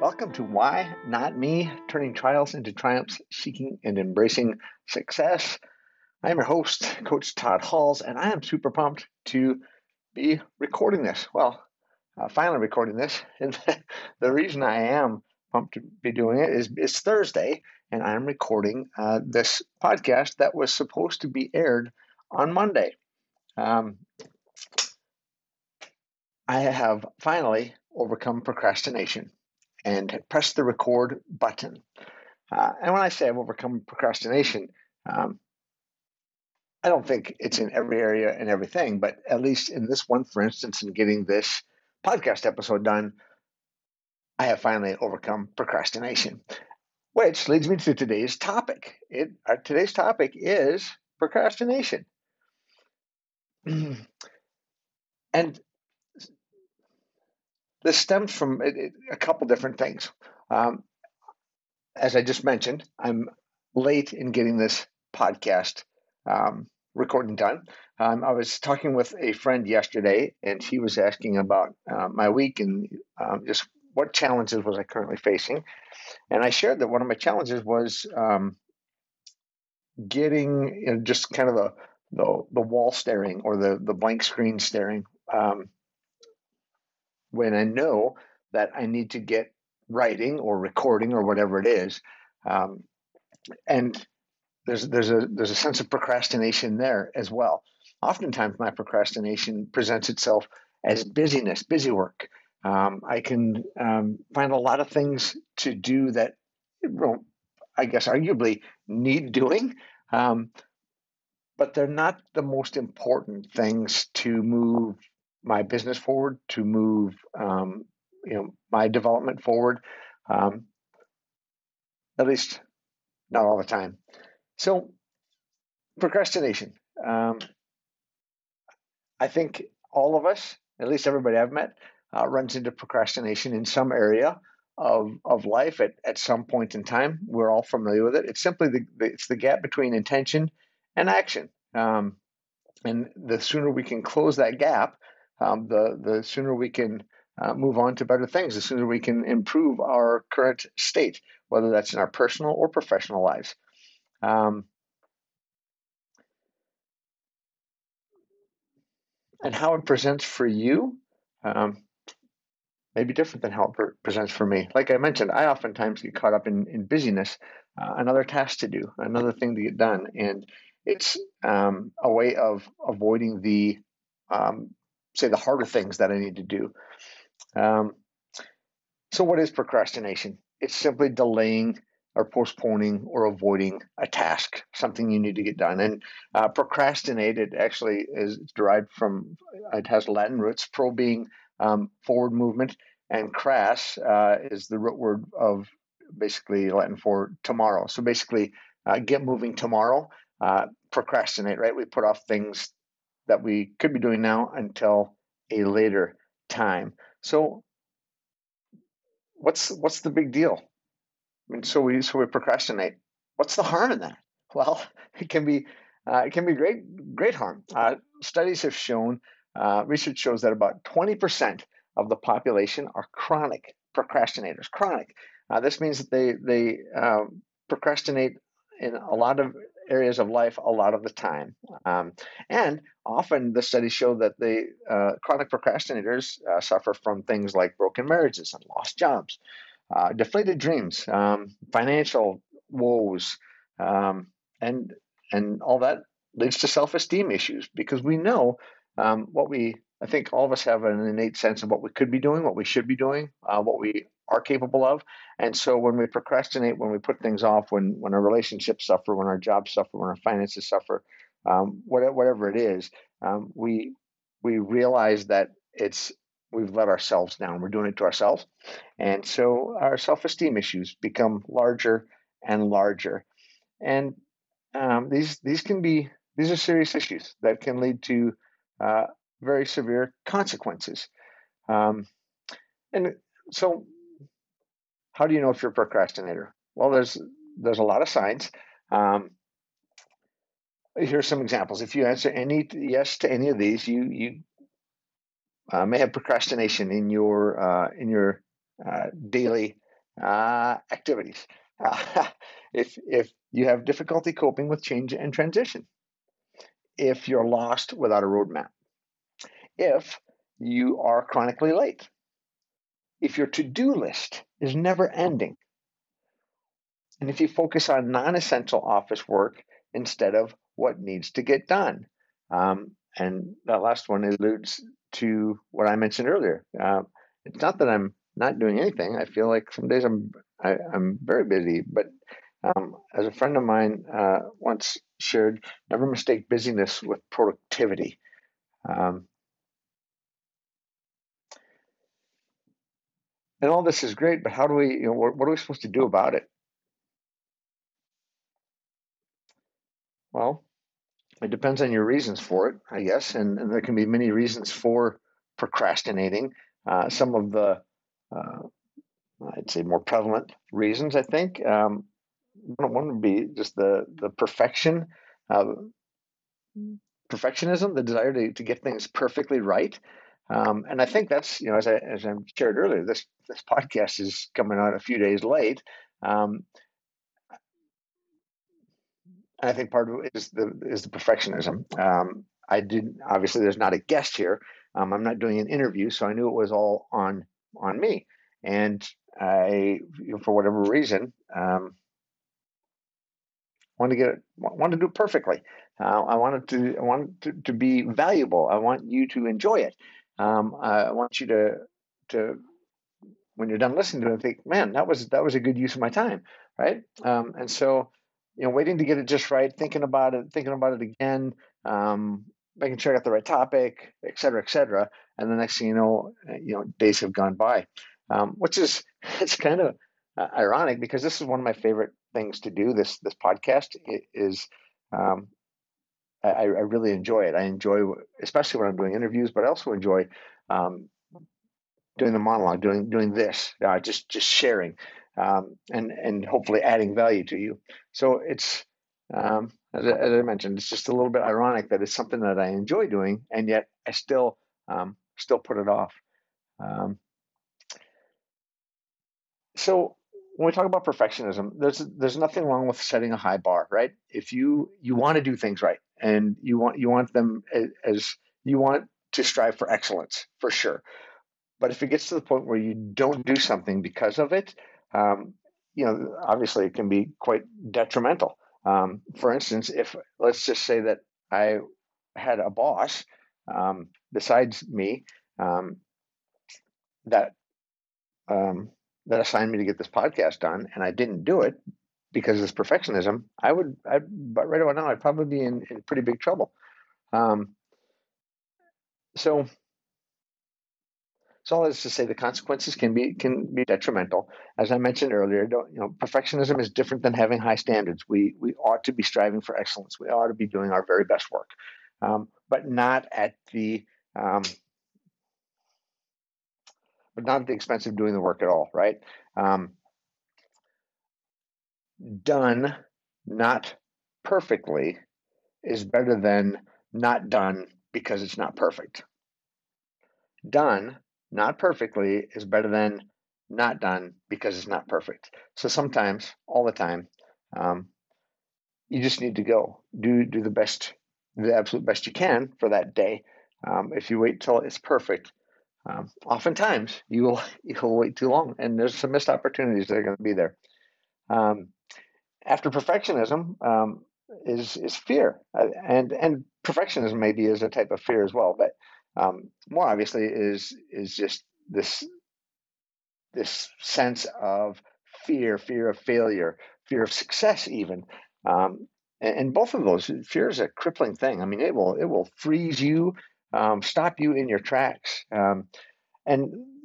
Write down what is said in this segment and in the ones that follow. Welcome to Why Not Me, Turning Trials into Triumphs, Seeking and Embracing Success. I'm your host, Coach Todd Halls, and I am super pumped to be recording this. Well, finally recording this. And the reason I am pumped to be doing it is it's Thursday, and I'm recording this podcast that was supposed to be aired on Monday. I have finally overcome procrastination and press the record button. And when I say I've overcome procrastination, I don't think it's in every area and everything, but at least in this one, for instance, in getting this podcast episode done, I have finally overcome procrastination, which leads me to today's topic. Today's topic is procrastination. And this stems from a couple different things. As I just mentioned, I'm late in getting this podcast recording done. I was talking with a friend yesterday, and he was asking about my week and just what challenges was I currently facing. And I shared that one of my challenges was getting just kind of the wall staring or the blank screen staring. When I know that I need to get writing or recording or whatever it is, and there's a sense of procrastination there as well. Oftentimes, my procrastination presents itself as busyness, busy work. I can find a lot of things to do that, I guess, arguably need doing, but they're not the most important things to move my business forward, to move my development forward, at least not all the time. So procrastination. I think all of us, at least everybody I've met, runs into procrastination in some area of life at some point in time. We're all familiar with it. It's simply the gap between intention and action. And the sooner we can close that gap, the sooner we can move on to better things, the sooner we can improve our current state, whether that's in our personal or professional lives. And how it presents for you may be different than how it presents for me. Like I mentioned, I oftentimes get caught up in busyness, another task to do, another thing to get done. And it's a way of avoiding the say the harder things that I need to do. So what is procrastination? It's simply delaying or postponing or avoiding a task, something you need to get done. And procrastinate, it actually is derived from, it has Latin roots, pro being forward movement, and cras is the root word of basically Latin for tomorrow. So basically get moving tomorrow, procrastinate, right? We put off things that we could be doing now until a later time. So what's the big deal? I mean, so we procrastinate. What's the harm in that? Well, it can be great harm. Studies have shown, research shows that about 20% of the population are chronic procrastinators. Chronic. This means that they procrastinate in a lot of areas of life a lot of the time. And often the studies show that the chronic procrastinators suffer from things like broken marriages and lost jobs, deflated dreams, financial woes, and all that leads to self-esteem issues, because we know I think all of us have an innate sense of what we could be doing, what we should be doing, what we are capable of. And so when we procrastinate, when we put things off, when our relationships suffer, when our jobs suffer, when our finances suffer, whatever it is, we realize that we've let ourselves down. We're doing it to ourselves. And so our self-esteem issues become larger and larger. And these are serious issues that can lead to very severe consequences. And so how do you know if you're a procrastinator? Well, there's a lot of signs. Here's some examples. If you answer any yes to any of these, you may have procrastination in your daily activities. If you have difficulty coping with change and transition, if you're lost without a roadmap, if you are chronically late, if your to-do list is never ending, and if you focus on non-essential office work instead of what needs to get done. And that last one alludes to what I mentioned earlier. It's not that I'm not doing anything. I feel like some days I'm very busy, but as a friend of mine once shared, never mistake busyness with productivity. And all this is great, but how do we, what are we supposed to do about it? Well, it depends on your reasons for it, I guess. And there can be many reasons for procrastinating. Some of the, I'd say, more prevalent reasons, I think. One would be just the perfectionism, the desire to get things perfectly right. And I think that's, as I shared earlier, this podcast is coming out a few days late. And I think part of it is the perfectionism. Obviously there's not a guest here. I'm not doing an interview, so I knew it was all on me. And I, for whatever reason, want to do it perfectly. I want it to be valuable. I want you to enjoy it. I want you to when you're done listening to it, think, man, that was a good use of my time, right? And so, waiting to get it just right, thinking about it again, making sure I got the right topic, et cetera, and the next thing days have gone by, which is it's kind of ironic because this is one of my favorite things to do. This podcast is. I really enjoy it. I enjoy, especially when I'm doing interviews, but I also enjoy doing the monologue, doing this, just sharing, and hopefully adding value to you. So it's, as I mentioned, it's just a little bit ironic that it's something that I enjoy doing, and yet I still put it off. So when we talk about perfectionism, there's nothing wrong with setting a high bar, right? If you want to do things right, and you want them as you want to strive for excellence for sure. But if it gets to the point where you don't do something because of it, obviously it can be quite detrimental. For instance, if let's just say that I had a boss besides me that assigned me to get this podcast done, and I didn't do it because of this perfectionism, but right about now, I'd probably be in pretty big trouble. So all that's to say, the consequences can be detrimental. As I mentioned earlier, perfectionism is different than having high standards. We ought to be striving for excellence. We ought to be doing our very best work, but not at the expense of doing the work at all, right? Done, not perfectly, is better than not done because it's not perfect. Done, not perfectly, is better than not done because it's not perfect. So sometimes, all the time, you just need to go. Do the best, the absolute best you can for that day. If you wait till it's perfect, oftentimes you'll wait too long, and there's some missed opportunities that are going to be there. After perfectionism is fear, and perfectionism maybe is a type of fear as well, but more obviously is just this sense of fear of failure, fear of success, even. And both of those, fear is a crippling thing. I mean, it will freeze you, stop you in your tracks. And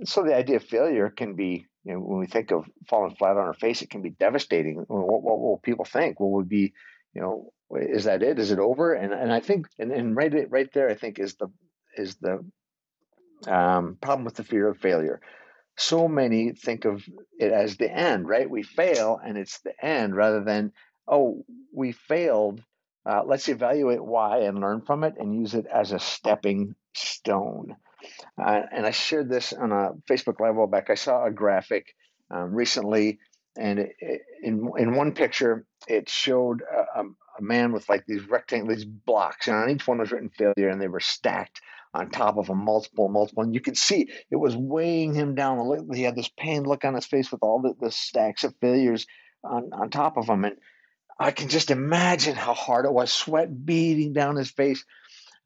so the idea of failure can be, you know, when we think of falling flat on our face, it can be devastating. What will people think? Will we be, you know, is that it? Is it over? And I think, and right there, I think is the problem with the fear of failure. So many think of it as the end, right? We fail and it's the end, rather than, oh, we failed. Let's evaluate why and learn from it and use it as a stepping stone. And I shared this on a Facebook Live a while back. I saw a graphic recently, and in one picture, it showed a man with like these rectangular, these blocks, and on each one was written failure, and they were stacked on top of a multiple, and you could see it was weighing him down. He had this pained look on his face with all the stacks of failures on top of him, and I can just imagine how hard it was, sweat beating down his face.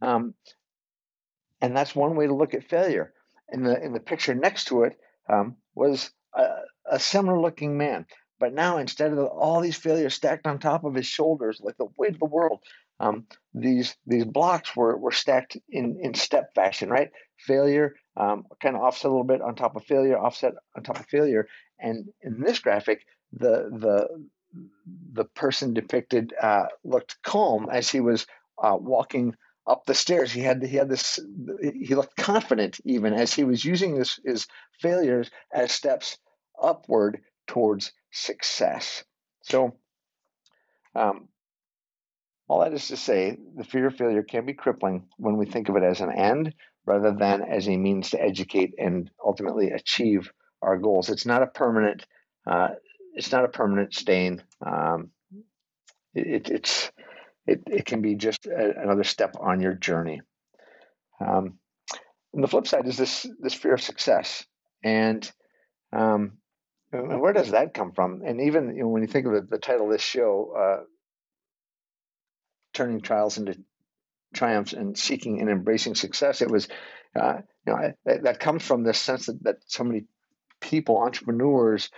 And that's one way to look at failure. In the picture next to it was a similar looking man. But now, instead of all these failures stacked on top of his shoulders, like the weight of the world, these blocks were stacked in step fashion, right? Failure, kind of offset a little bit on top of failure, offset on top of failure. And in this graphic, the person depicted looked calm as he was walking up the stairs. He looked confident even as he was using his failures as steps upward towards success. So all that is to say, the fear of failure can be crippling when we think of it as an end rather than as a means to educate and ultimately achieve our goals. It's not a permanent stain. It can be just another step on your journey. And the flip side is this fear of success. And where does that come from? And even, you know, when you think of the title of this show, Turning Trials into Triumphs and Seeking and Embracing Success, it was, that comes from this sense that so many people, entrepreneurs,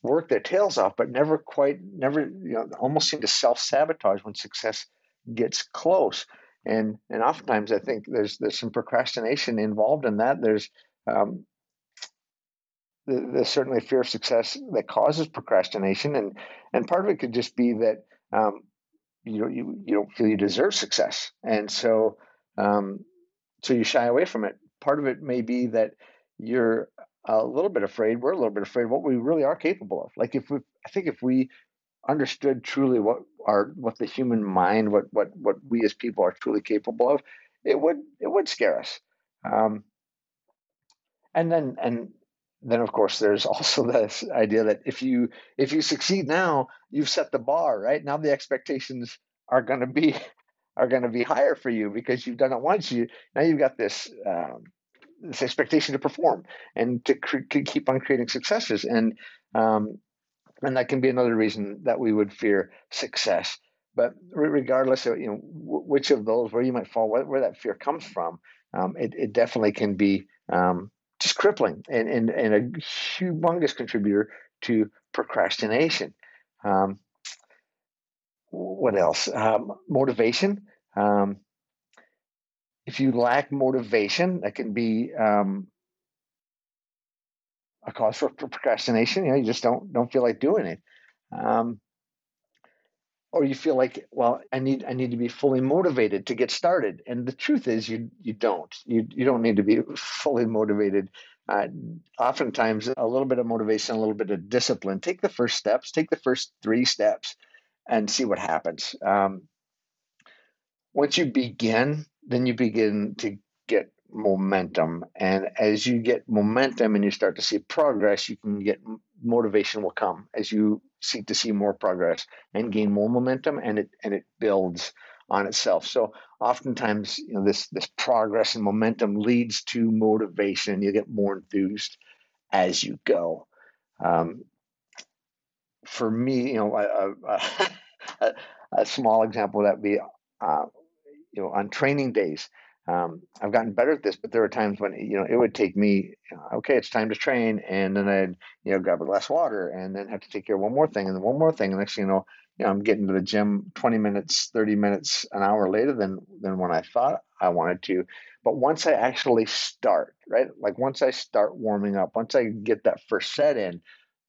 work their tails off, but never, you know, almost seem to self-sabotage when success gets close. And oftentimes I think there's some procrastination involved in that. There's certainly a fear of success that causes procrastination. And part of it could just be that, you don't feel you deserve success. And so, so you shy away from it. Part of it may be that we're a little bit afraid what we really are capable of. Like if we understood truly what the human mind, what we as people are truly capable of, it would scare us. And then of course there's also this idea that if you succeed now, you've set the bar, right? Now the expectations are going to be higher for you because you've done it once. Now you've got this expectation to perform and to keep on creating successes. And that can be another reason that we would fear success. But regardless of, you know, which of those, where you might fall, where that fear comes from, it definitely can be just crippling and a humongous contributor to procrastination. What else? Motivation. If you lack motivation, that can be a cause for procrastination. You know, you just don't feel like doing it, or you feel like, well, I need to be fully motivated to get started. And the truth is, you don't need to be fully motivated. Oftentimes, a little bit of motivation, a little bit of discipline. Take the first three steps, and see what happens. Once you begin, then you begin to get momentum. And as you get momentum and you start to see progress, you can get motivation will come as you seek to see more progress and gain more momentum, and it builds on itself. So oftentimes, you know, this progress and momentum leads to motivation, and you get more enthused as you go. for me, a small example would that be, on training days. I've gotten better at this, but there were times when, it would take me, okay, it's time to train. And then I'd, grab a glass of water and then have to take care of one more thing and then one more thing. And next thing you know, I'm getting to the gym 20 minutes, 30 minutes, an hour later than when I thought I wanted to. But once I actually start, right? Like once I start warming up, once I get that first set in,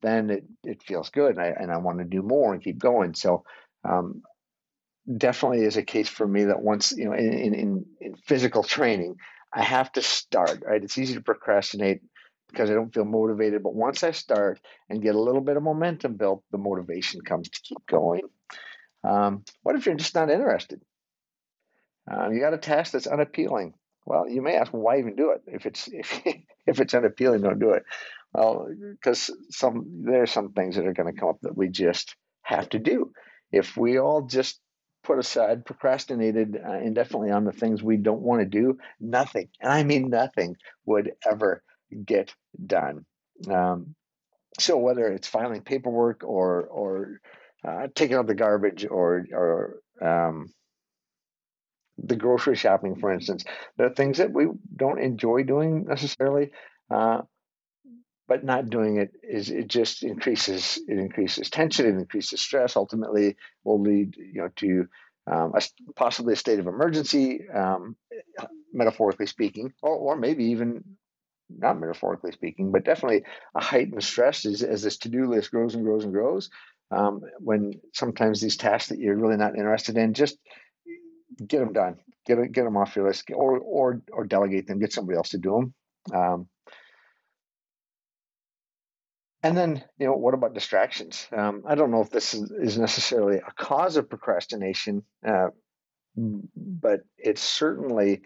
then it feels good. And I want to do more and keep going. So, definitely is a case for me that once, in physical training, I have to start, right? It's easy to procrastinate because I don't feel motivated. But once I start and get a little bit of momentum built, the motivation comes to keep going. What if you're just not interested? You got a task that's unappealing. Well, you may ask, well, why even do it? If it's unappealing, don't do it. Well, because there are some things that are going to come up that we just have to do. If we all just put aside, procrastinated indefinitely on the things we don't want to do, nothing, and I mean nothing, would ever get done. So whether it's filing paperwork or taking out the garbage or the grocery shopping, for instance, there are things that we don't enjoy doing necessarily, but not doing it increases tension, it increases stress. Ultimately, will lead to possibly a state of emergency, metaphorically speaking, or maybe even not metaphorically speaking, but definitely a heightened stress as this to-do list grows and grows and grows. When sometimes these tasks that you're really not interested in, just get them done, get them off your list, or delegate them, get somebody else to do them. And then, what about distractions? I don't know if this is necessarily a cause of procrastination, but it's certainly,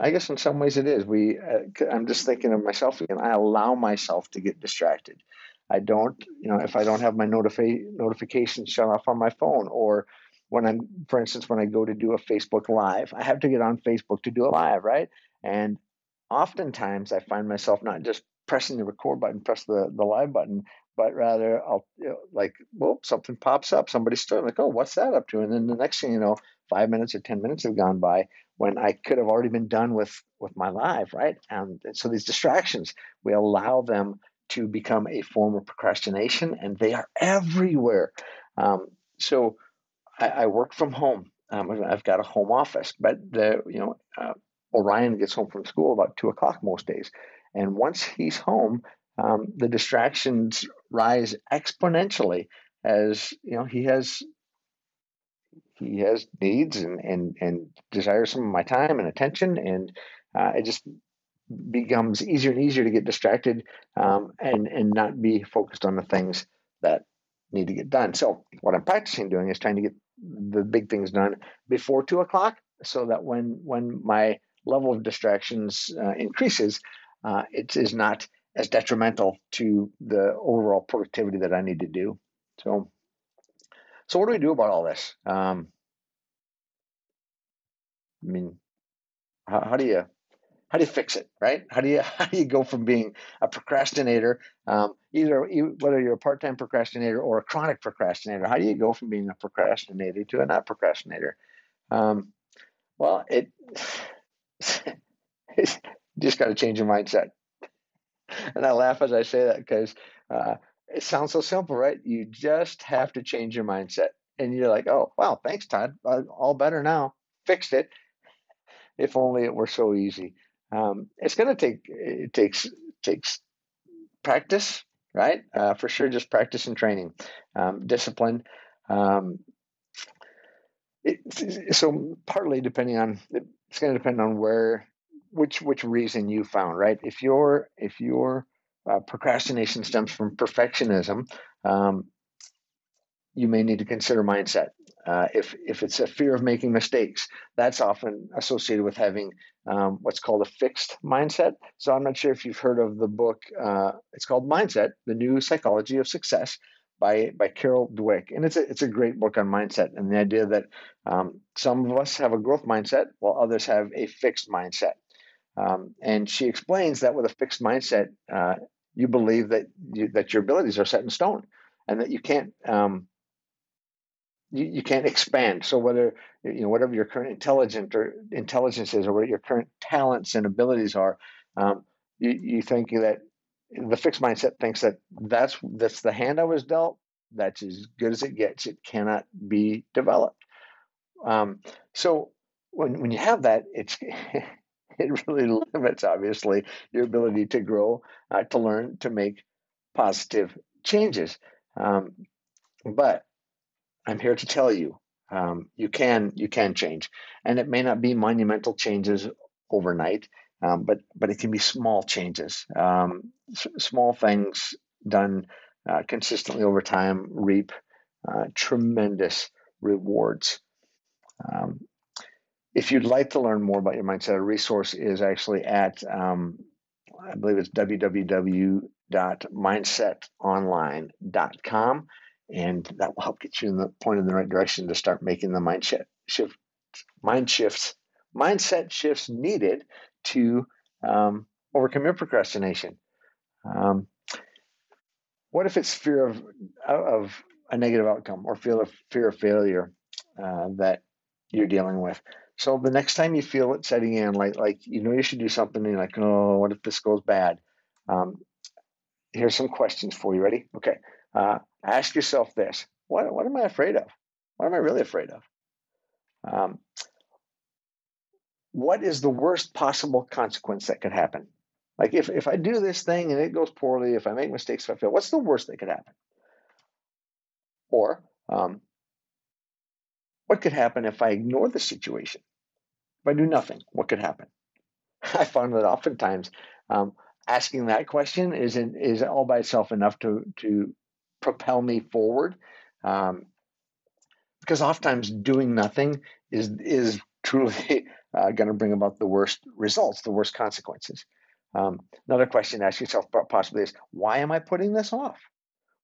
I guess in some ways it is. I'm just thinking of myself again. I allow myself to get distracted. I don't, if I don't have my notifications shut off on my phone, or for instance, when I go to do a Facebook Live, I have to get on Facebook to do a live, right? And oftentimes I find myself not just pressing the record button, press the live button, but rather I'll something pops up, somebody's starting, like, oh, what's that up to? And then the next thing you know, 5 minutes or 10 minutes have gone by when I could have already been done with my live, right? And so these distractions, we allow them to become a form of procrastination, and they are everywhere. So I work from home. I've got a home office, but Orion gets home from school about 2:00 most days. And once he's home, the distractions rise exponentially as, he has needs and desires some of my time and attention. And it just becomes easier and easier to get distracted, and not be focused on the things that need to get done. So what I'm practicing doing is trying to get the big things done before 2:00 so that when my level of distractions increases, it is not as detrimental to the overall productivity that I need to do. So what do we do about all this? How do you fix it, right? How do you go from being a procrastinator, whether you're a part-time procrastinator or a chronic procrastinator? How do you go from being a procrastinator to a not procrastinator? Well, it's just got to change your mindset. And I laugh as I say that because it sounds so simple, right? You just have to change your mindset. And you're like, oh, wow, thanks, Todd. All better now. Fixed it. If only it were so easy. It takes practice, right? For sure, just practice and training, discipline. So partly depending on, it's going to depend on which reason you found, right? If your procrastination stems from perfectionism, you may need to consider mindset. If it's a fear of making mistakes, that's often associated with having what's called a fixed mindset. So I'm not sure if you've heard of the book. It's called Mindset: The New Psychology of Success by Carol Dweck, and it's a great book on mindset and the idea that some of us have a growth mindset while others have a fixed mindset. And she explains that with a fixed mindset, you believe that that your abilities are set in stone and that you can't expand. So whether whatever your current intelligence is, or what your current talents and abilities are, you think that the fixed mindset thinks that that's the hand I was dealt. That's as good as it gets. It cannot be developed. So when you have that, it really limits, obviously, your ability to grow, to learn, to make positive changes. But I'm here to tell you, you can change, and it may not be monumental changes overnight, but it can be small changes, small things done consistently over time reap tremendous rewards. If you'd like to learn more about your mindset, a resource is actually at, I believe it's www.mindsetonline.com. And that will help get you in the point in the right direction to start making the mindset shifts needed to overcome your procrastination. What if it's fear of a negative outcome or fear of failure that you're dealing with? So the next time you feel it setting in, like you should do something, and you're like, oh, what if this goes bad? Here's some questions for you. Ready? Okay. Ask yourself this: What am I afraid of? What am I really afraid of? What is the worst possible consequence that could happen? Like if I do this thing and it goes poorly, if I make mistakes, if I fail, what's the worst that could happen? Or what could happen if I ignore the situation? If I do nothing, what could happen? I found that oftentimes asking that question is all by itself enough to propel me forward, because oftentimes doing nothing is truly going to bring about the worst results, the worst consequences. Another question to ask yourself possibly is, why am I putting this off?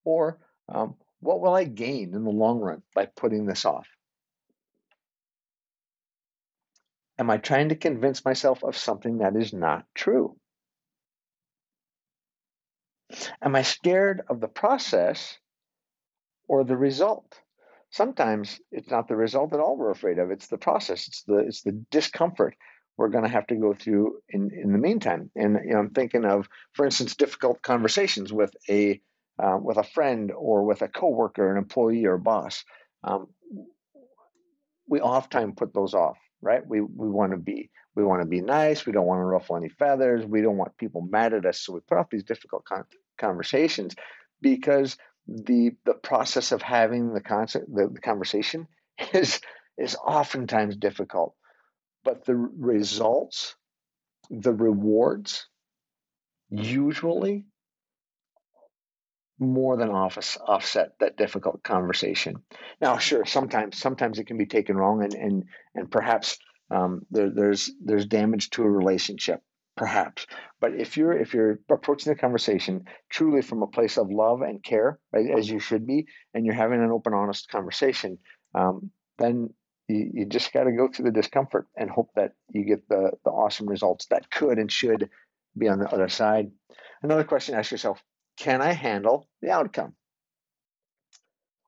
Or what will I gain in the long run by putting this off? Am I trying to convince myself of something that is not true? Am I scared of the process or the result? Sometimes it's not the result at all we're afraid of. It's the process. It's the discomfort we're going to have to go through in the meantime. And I'm thinking of, for instance, difficult conversations with a friend or with a coworker, an employee or a boss. We oftentimes put those off, right? We want to be nice. We don't want to ruffle any feathers. We don't want people mad at us. So we put off these difficult conversations because the process of having the conversation is oftentimes difficult. But the results, the rewards, usually more than offset that difficult conversation. Now, sure, sometimes it can be taken wrong, and perhaps there's damage to a relationship, perhaps. But if you're approaching the conversation truly from a place of love and care, right, as you should be, and you're having an open, honest conversation, then you just got to go through the discomfort and hope that you get the awesome results that could and should be on the other side. Another question, ask yourself, can I handle the outcome?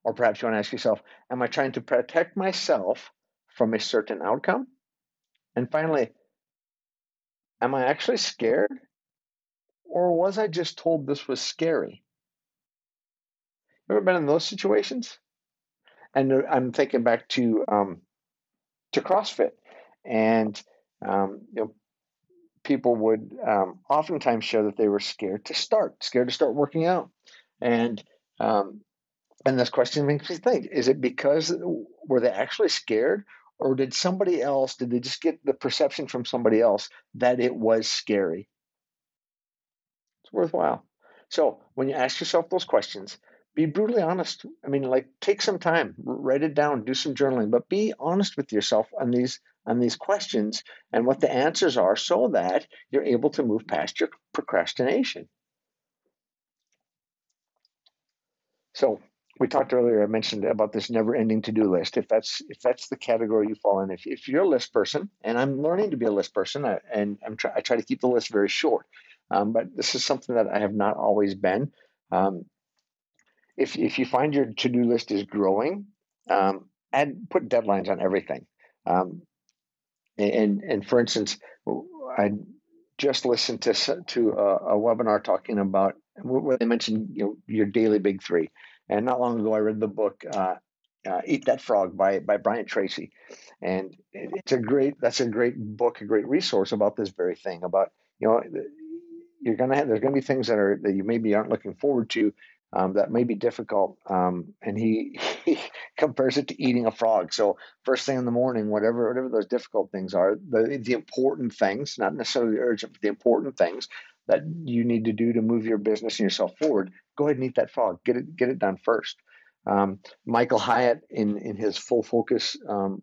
Or perhaps you want to ask yourself, am I trying to protect myself from a certain outcome? And finally, am I actually scared? Or was I just told this was scary? Ever been in those situations? And I'm thinking back to CrossFit, and people would oftentimes share that they were scared to start working out, and this question makes me think: is it because were they actually scared, or did they just get the perception from somebody else that it was scary? It's worthwhile. So when you ask yourself those questions, be brutally honest. I mean, take some time, write it down, do some journaling, but be honest with yourself on these questions and what the answers are, so that you're able to move past your procrastination. So we talked earlier, I mentioned about this never-ending to-do list. If that's the category you fall in, if you're a list person, and I'm learning to be a list person, I try to keep the list very short. But this is something that I have not always been. If you find your to-do list is growing, and put deadlines on everything. And for instance, I just listened to a webinar talking about where they mentioned your daily big three. And not long ago, I read the book "Eat That Frog" by Brian Tracy, and that's a great book, a great resource about this very thing. About there's gonna be things that you maybe aren't looking forward to. That may be difficult. And he compares it to eating a frog. So first thing in the morning, whatever those difficult things are, the important things, not necessarily urgent, but the important things that you need to do to move your business and yourself forward, go ahead and eat that frog. Get it done first. Michael Hyatt in his Full Focus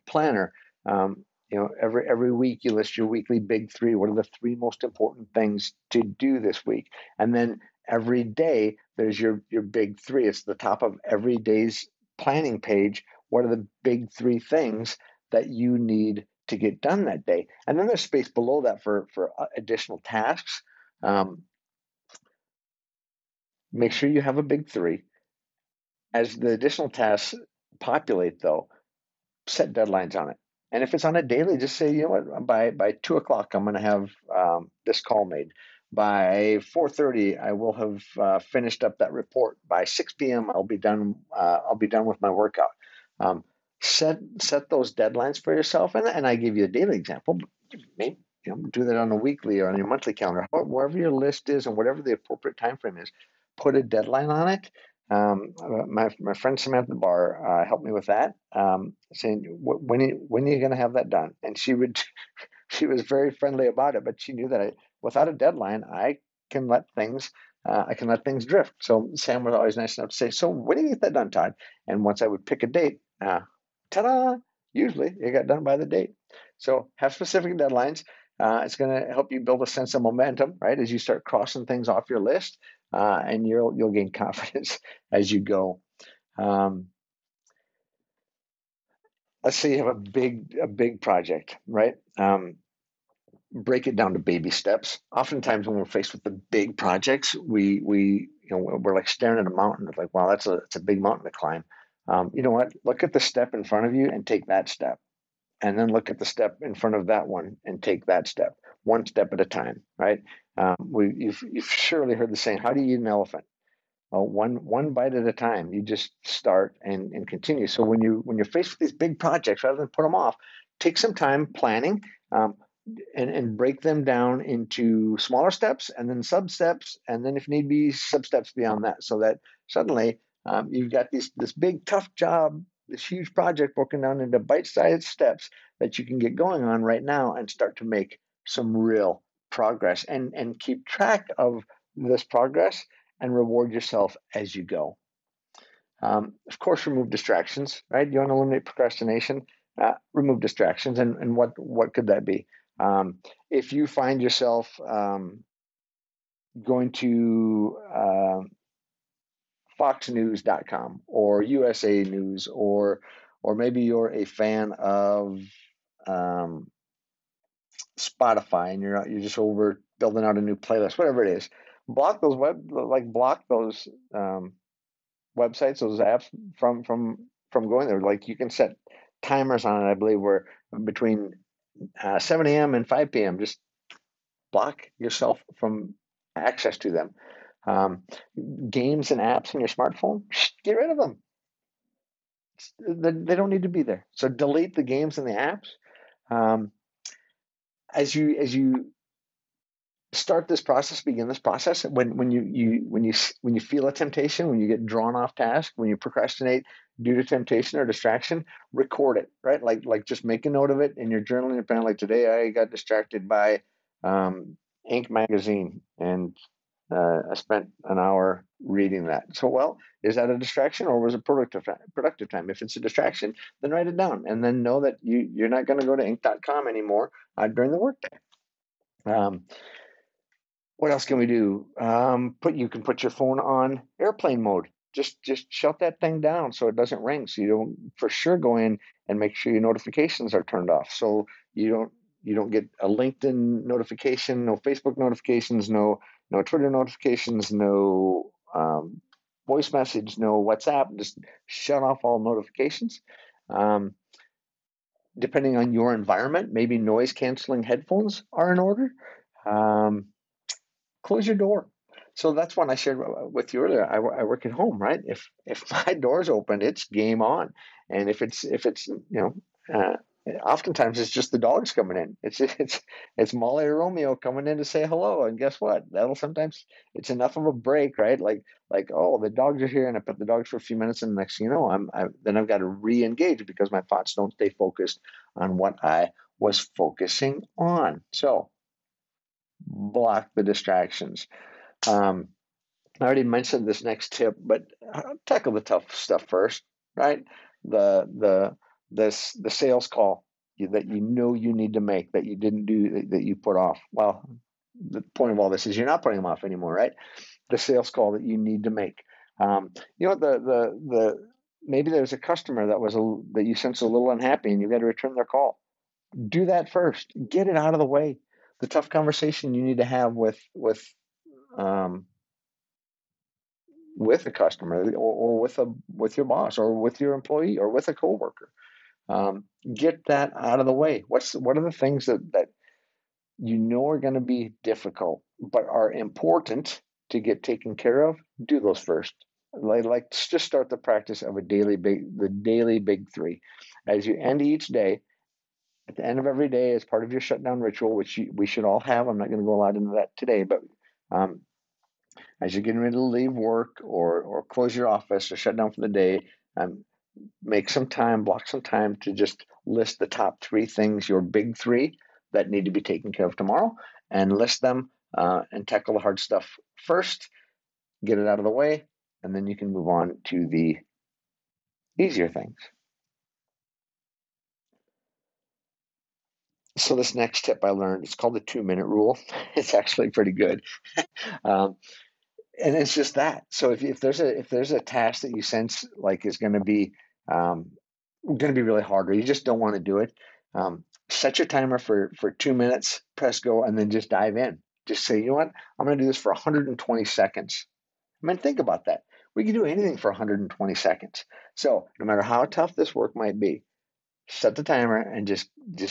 planner, every week you list your weekly big three. What are the three most important things to do this week? And then every day, there's your big three. It's the top of every day's planning page. What are the big three things that you need to get done that day? And then there's space below that for additional tasks. Make sure you have a big three. As the additional tasks populate, though, set deadlines on it. And if it's on a daily, just say, by 2 o'clock, I'm going to have this call made. By 4:30, I will have finished up that report. By 6 p.m., I'll be done. I'll be done with my workout. Set those deadlines for yourself, and I give you a daily example. Maybe do that on a weekly or on your monthly calendar. Wherever your list is, and whatever the appropriate time frame is, put a deadline on it. My friend Samantha Barr helped me with that, saying when are you going to have that done? And she was very friendly about it, but she knew that without a deadline, I can let things drift. So Sam was always nice enough to say, "So when do you get that done, Todd?" And once I would pick a date, ta-da! Usually it got done by the date. So have specific deadlines. It's going to help you build a sense of momentum, right? As you start crossing things off your list, and you'll gain confidence as you go. Let's say you have a big project, right? Break it down to baby steps. Oftentimes when we're faced with the big projects, we're like staring at a mountain. It's like, wow, that's a big mountain to climb. You know what? Look at the step in front of you and take that step. And then look at the step in front of that one and take that step. One step at a time, right? You've surely heard the saying, how do you eat an elephant? Well, one bite at a time. You just start and continue. So when you're faced with these big projects, rather than put them off, take some time planning, and break them down into smaller steps and then sub-steps, and then if need be, sub-steps beyond that, so that suddenly you've got this big, tough job, this huge project broken down into bite-sized steps that you can get going on right now and start to make some real progress and keep track of this progress and reward yourself as you go. Of course, remove distractions, right? You want to eliminate procrastination, remove distractions, and what could that be? If you find yourself going to foxnews.com or USA News, or maybe you're a fan of Spotify and you're just over building out a new playlist, whatever it is, block those websites, those apps from going there. Like you can set timers on it, I believe, where between 7 a.m. and 5 p.m. Just block yourself from access to them. Games and apps on your smartphone, get rid of them. They don't need to be there. So delete the games and the apps. As you start this process, begin this process. When you feel a temptation, when you get drawn off task, when you procrastinate due to temptation or distraction, record it, right? Like just make a note of it in your journal and your pen. Like today, I got distracted by Inc. magazine, and I spent an hour reading that. So, well, is that a distraction or was it productive time? If it's a distraction, then write it down, and then know that you're not going to go to Inc.com anymore during the workday. What else can we do? You can put your phone on airplane mode. Just shut that thing down so it doesn't ring. So you don't for sure go in and make sure your notifications are turned off. So you don't You don't get a LinkedIn notification, no Facebook notifications, no Twitter notifications, no voice message, no WhatsApp. Just shut off all notifications. Depending on your environment, maybe noise canceling headphones are in order. Close your door. So that's one I shared with you earlier. I work at home, right? If my door's open, it's game on. And if it's oftentimes it's just the dogs coming in. It's Molly or Romeo coming in to say hello. And guess what? That'll sometimes it's enough of a break, right? Like oh, the dogs are here, and I put the dogs for a few minutes, and next thing you know, then I've got to re-engage because my thoughts don't stay focused on what I was focusing on. So block the distractions. I already mentioned this next tip, but tackle the tough stuff first, right? The sales call that you need to make that you didn't do, that you put off. Well, the point of all this is you're not putting them off anymore, right? The sales call that you need to make. Maybe there's a customer that you sense a little unhappy and you got to return their call. Do that first. Get it out of the way. The tough conversation you need to have with a customer or with your boss or with your employee or with a coworker. Get that out of the way. What are the things that you know are going to be difficult but are important to get taken care of? Do those first. Like just start the practice of the daily big three. As you end each day, at the end of every day, as part of your shutdown ritual, which we should all have. I'm not going to go a lot into that today, but as you're getting ready to leave work or close your office or shut down for the day, make some time, block some time to just list the top three things, your big three that need to be taken care of tomorrow, and list them and tackle the hard stuff first, get it out of the way, and then you can move on to the easier things. So this next tip I learned, it's called the 2-minute rule. It's actually pretty good. And it's just that. So if there's a task that you sense like is going to be really hard, or you just don't want to do it, set your timer for 2 minutes, press go, and then just dive in. Just say, you know what? I'm going to do this for 120 seconds. I mean, think about that. We can do anything for 120 seconds. So no matter how tough this work might be, set the timer and just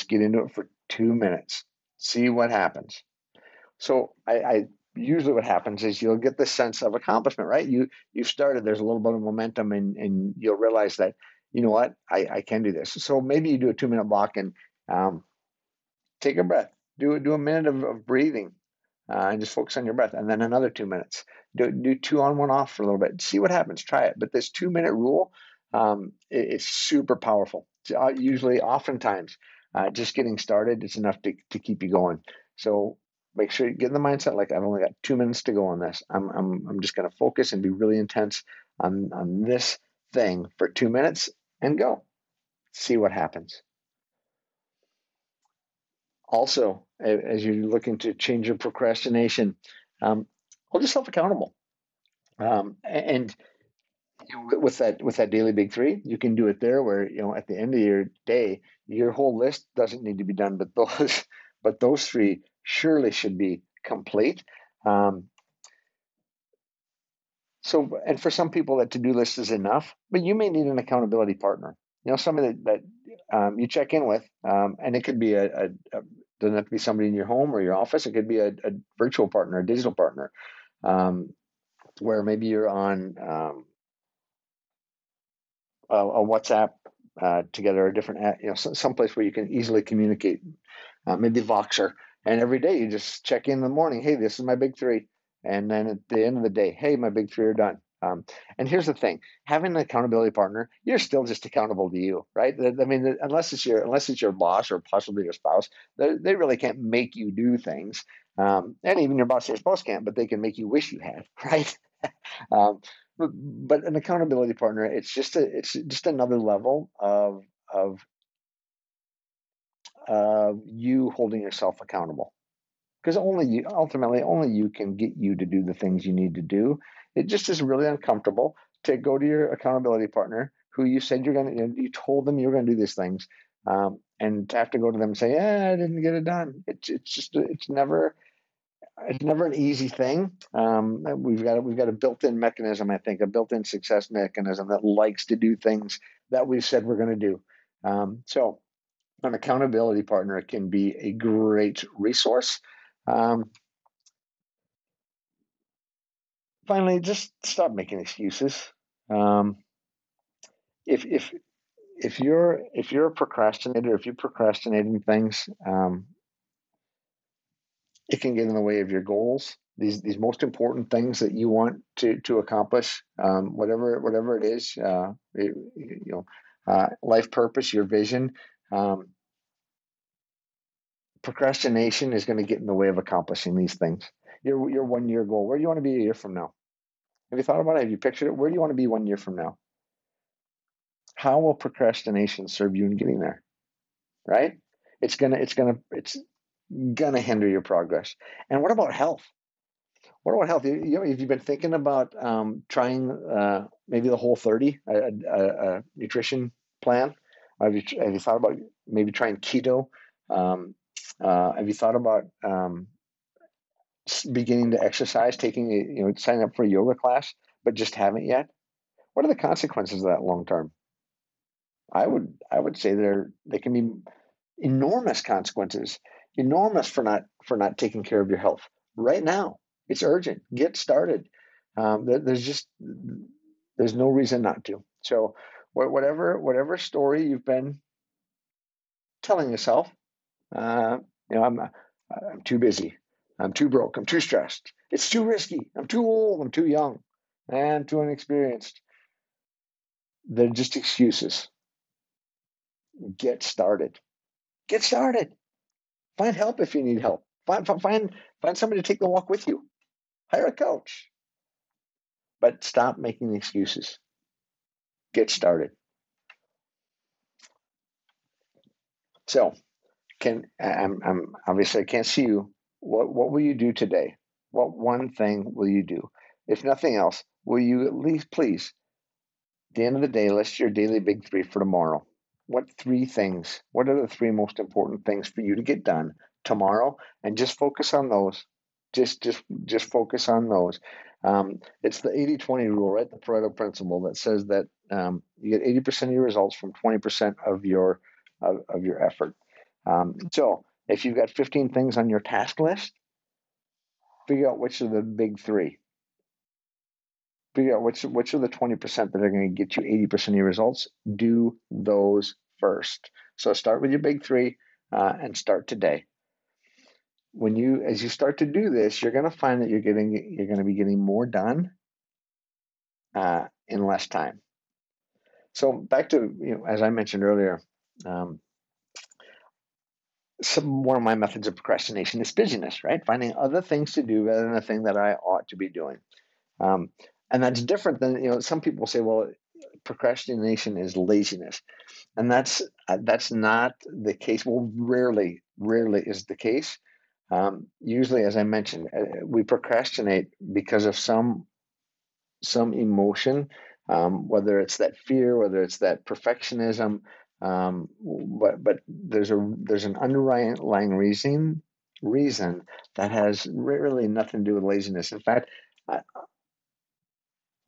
get into it for 2 minutes. See what happens. So I usually what happens is you'll get this sense of accomplishment, right? You've started, there's a little bit of momentum, and you'll realize that, you know what, I can do this. So maybe you do a 2-minute block and take a breath. Do a minute of breathing and just focus on your breath, and then another 2 minutes. Do two on, one off for a little bit. See what happens. Try it. But this 2-minute rule, it's super powerful. Usually, oftentimes, just getting started is enough to keep you going. So make sure you get in the mindset like, I've only got 2 minutes to go on this. I'm just going to focus and be really intense on this thing for 2 minutes and go. See what happens. Also, as you're looking to change your procrastination, hold yourself accountable. And with that daily big three, you can do it there where, you know, at the end of your day, your whole list doesn't need to be done, but those three surely should be complete. And for some people, that to-do list is enough, but you may need an accountability partner. You know, somebody that you check in with, and it could be doesn't have to be somebody in your home or your office. It could be a virtual partner, a digital partner, where maybe you're on a WhatsApp together, a different, someplace where you can easily communicate, maybe Voxer. And every day you just check in the morning. Hey, this is my big three. And then at the end of the day, hey, my big three are done. And here's the thing, having an accountability partner, you're still just accountable to you, right? I mean, unless it's your boss or possibly your spouse, they really can't make you do things. And even your boss or your spouse can't, but they can make you wish you had, right? But an accountability partner, it's just another level of you holding yourself accountable, because ultimately only you can get you to do the things you need to do. It just is really uncomfortable to go to your accountability partner who you told them you were going to do these things, And to have to go to them and say, yeah, I didn't get it done. It's never an easy thing. We've got a built-in mechanism, I think, a built-in success mechanism that likes to do things that we've said we're going to do. So an accountability partner can be a great resource. Finally, just stop making excuses. If you're a procrastinator, if you're procrastinating things, it can get in the way of your goals. These most important things that you want to accomplish, whatever it is, life purpose, your vision. Procrastination is going to get in the way of accomplishing these things. Your 1 year goal. Where do you want to be a year from now? Have you thought about it? Have you pictured it? Where do you want to be 1 year from now? How will procrastination serve you in getting there? Right? It's gonna hinder your progress. And what about health? What about health? If you've been thinking about trying maybe the Whole30, a nutrition plan, have you thought about maybe trying keto? Have you thought about beginning to exercise, signing up for a yoga class, but just haven't yet? What are the consequences of that long term? I would say they can be enormous consequences. Enormous for not taking care of your health right now. It's urgent. Get started. There's no reason not to. So whatever story you've been telling yourself, I'm too busy. I'm too broke. I'm too stressed. It's too risky. I'm too old. I'm too young. I'm too inexperienced. They're just excuses. Get started. Get started. Find help if you need help. Find somebody to take the walk with you. Hire a coach. But stop making excuses. Get started. So, I can't see you. What will you do today? What one thing will you do? If nothing else, will you at least please, at the end of the day, list your daily big three for tomorrow. What are the three most important things for you to get done tomorrow? And just focus on those. Just focus on those. It's the 80-20 rule, right? The Pareto principle that says that you get 80% of your results from 20% of your effort. So if you've got 15 things on your task list, figure out which are the big three. Figure out which are the 20% that are going to get you 80% of your results. Do those first. So start with your big three and start today. As you start to do this, you're going to find that you're going to be getting more done in less time. So back to as I mentioned earlier, one of my methods of procrastination is busyness, right? Finding other things to do rather than the thing that I ought to be doing. And that's different than, some people say, well, procrastination is laziness. And that's not the case. Well, rarely is the case. Usually, as I mentioned, we procrastinate because of some emotion, whether it's that fear, whether it's that perfectionism. But there's an underlying reason that has really nothing to do with laziness. In fact,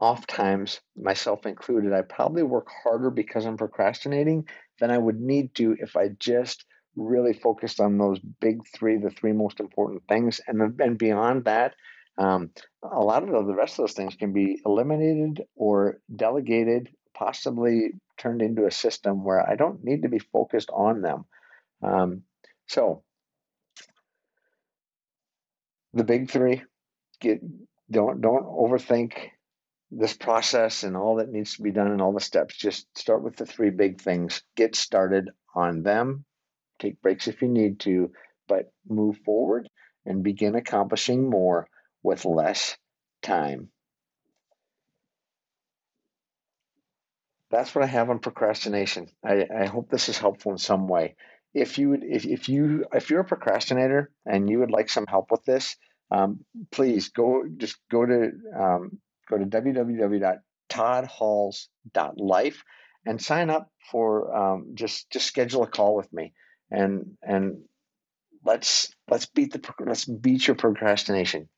oftentimes, myself included, I probably work harder because I'm procrastinating than I would need to if I just really focused on those big three, the three most important things. And beyond that, a lot of the rest of those things can be eliminated or delegated, possibly turned into a system where I don't need to be focused on them. So the big three, don't overthink this process and all that needs to be done and all the steps. Just start with the three big things. Get started on them. Take breaks if you need to, but move forward and begin accomplishing more with less time. That's what I have on procrastination. I hope this is helpful in some way. If you're a procrastinator and you would like some help with this, please go to www.toddhalls.life and sign up for just schedule a call with me, and let's beat your procrastination.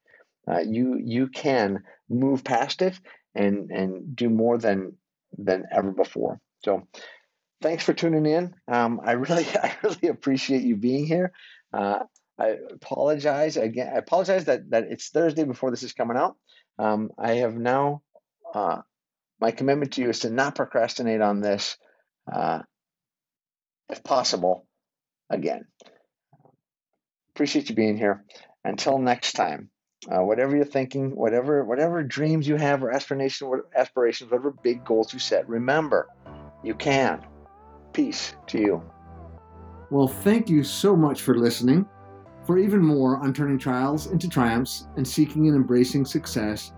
You can move past it and do more than ever before. So thanks for tuning in. I really appreciate you being here. I apologize again. I apologize that it's Thursday before this is coming out. I have now, my commitment to you is to not procrastinate on this, if possible, again. Appreciate you being here. Until next time, whatever you're thinking, whatever dreams you have or aspirations, whatever big goals you set, remember, you can. Peace to you. Well, thank you so much for listening. For even more on turning trials into triumphs and seeking and embracing success,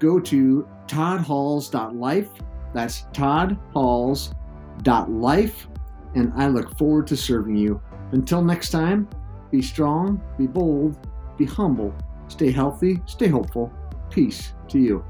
go to toddhalls.life. That's toddhalls.life. And I look forward to serving you. Until next time, be strong, be bold, be humble, stay healthy, stay hopeful. Peace to you.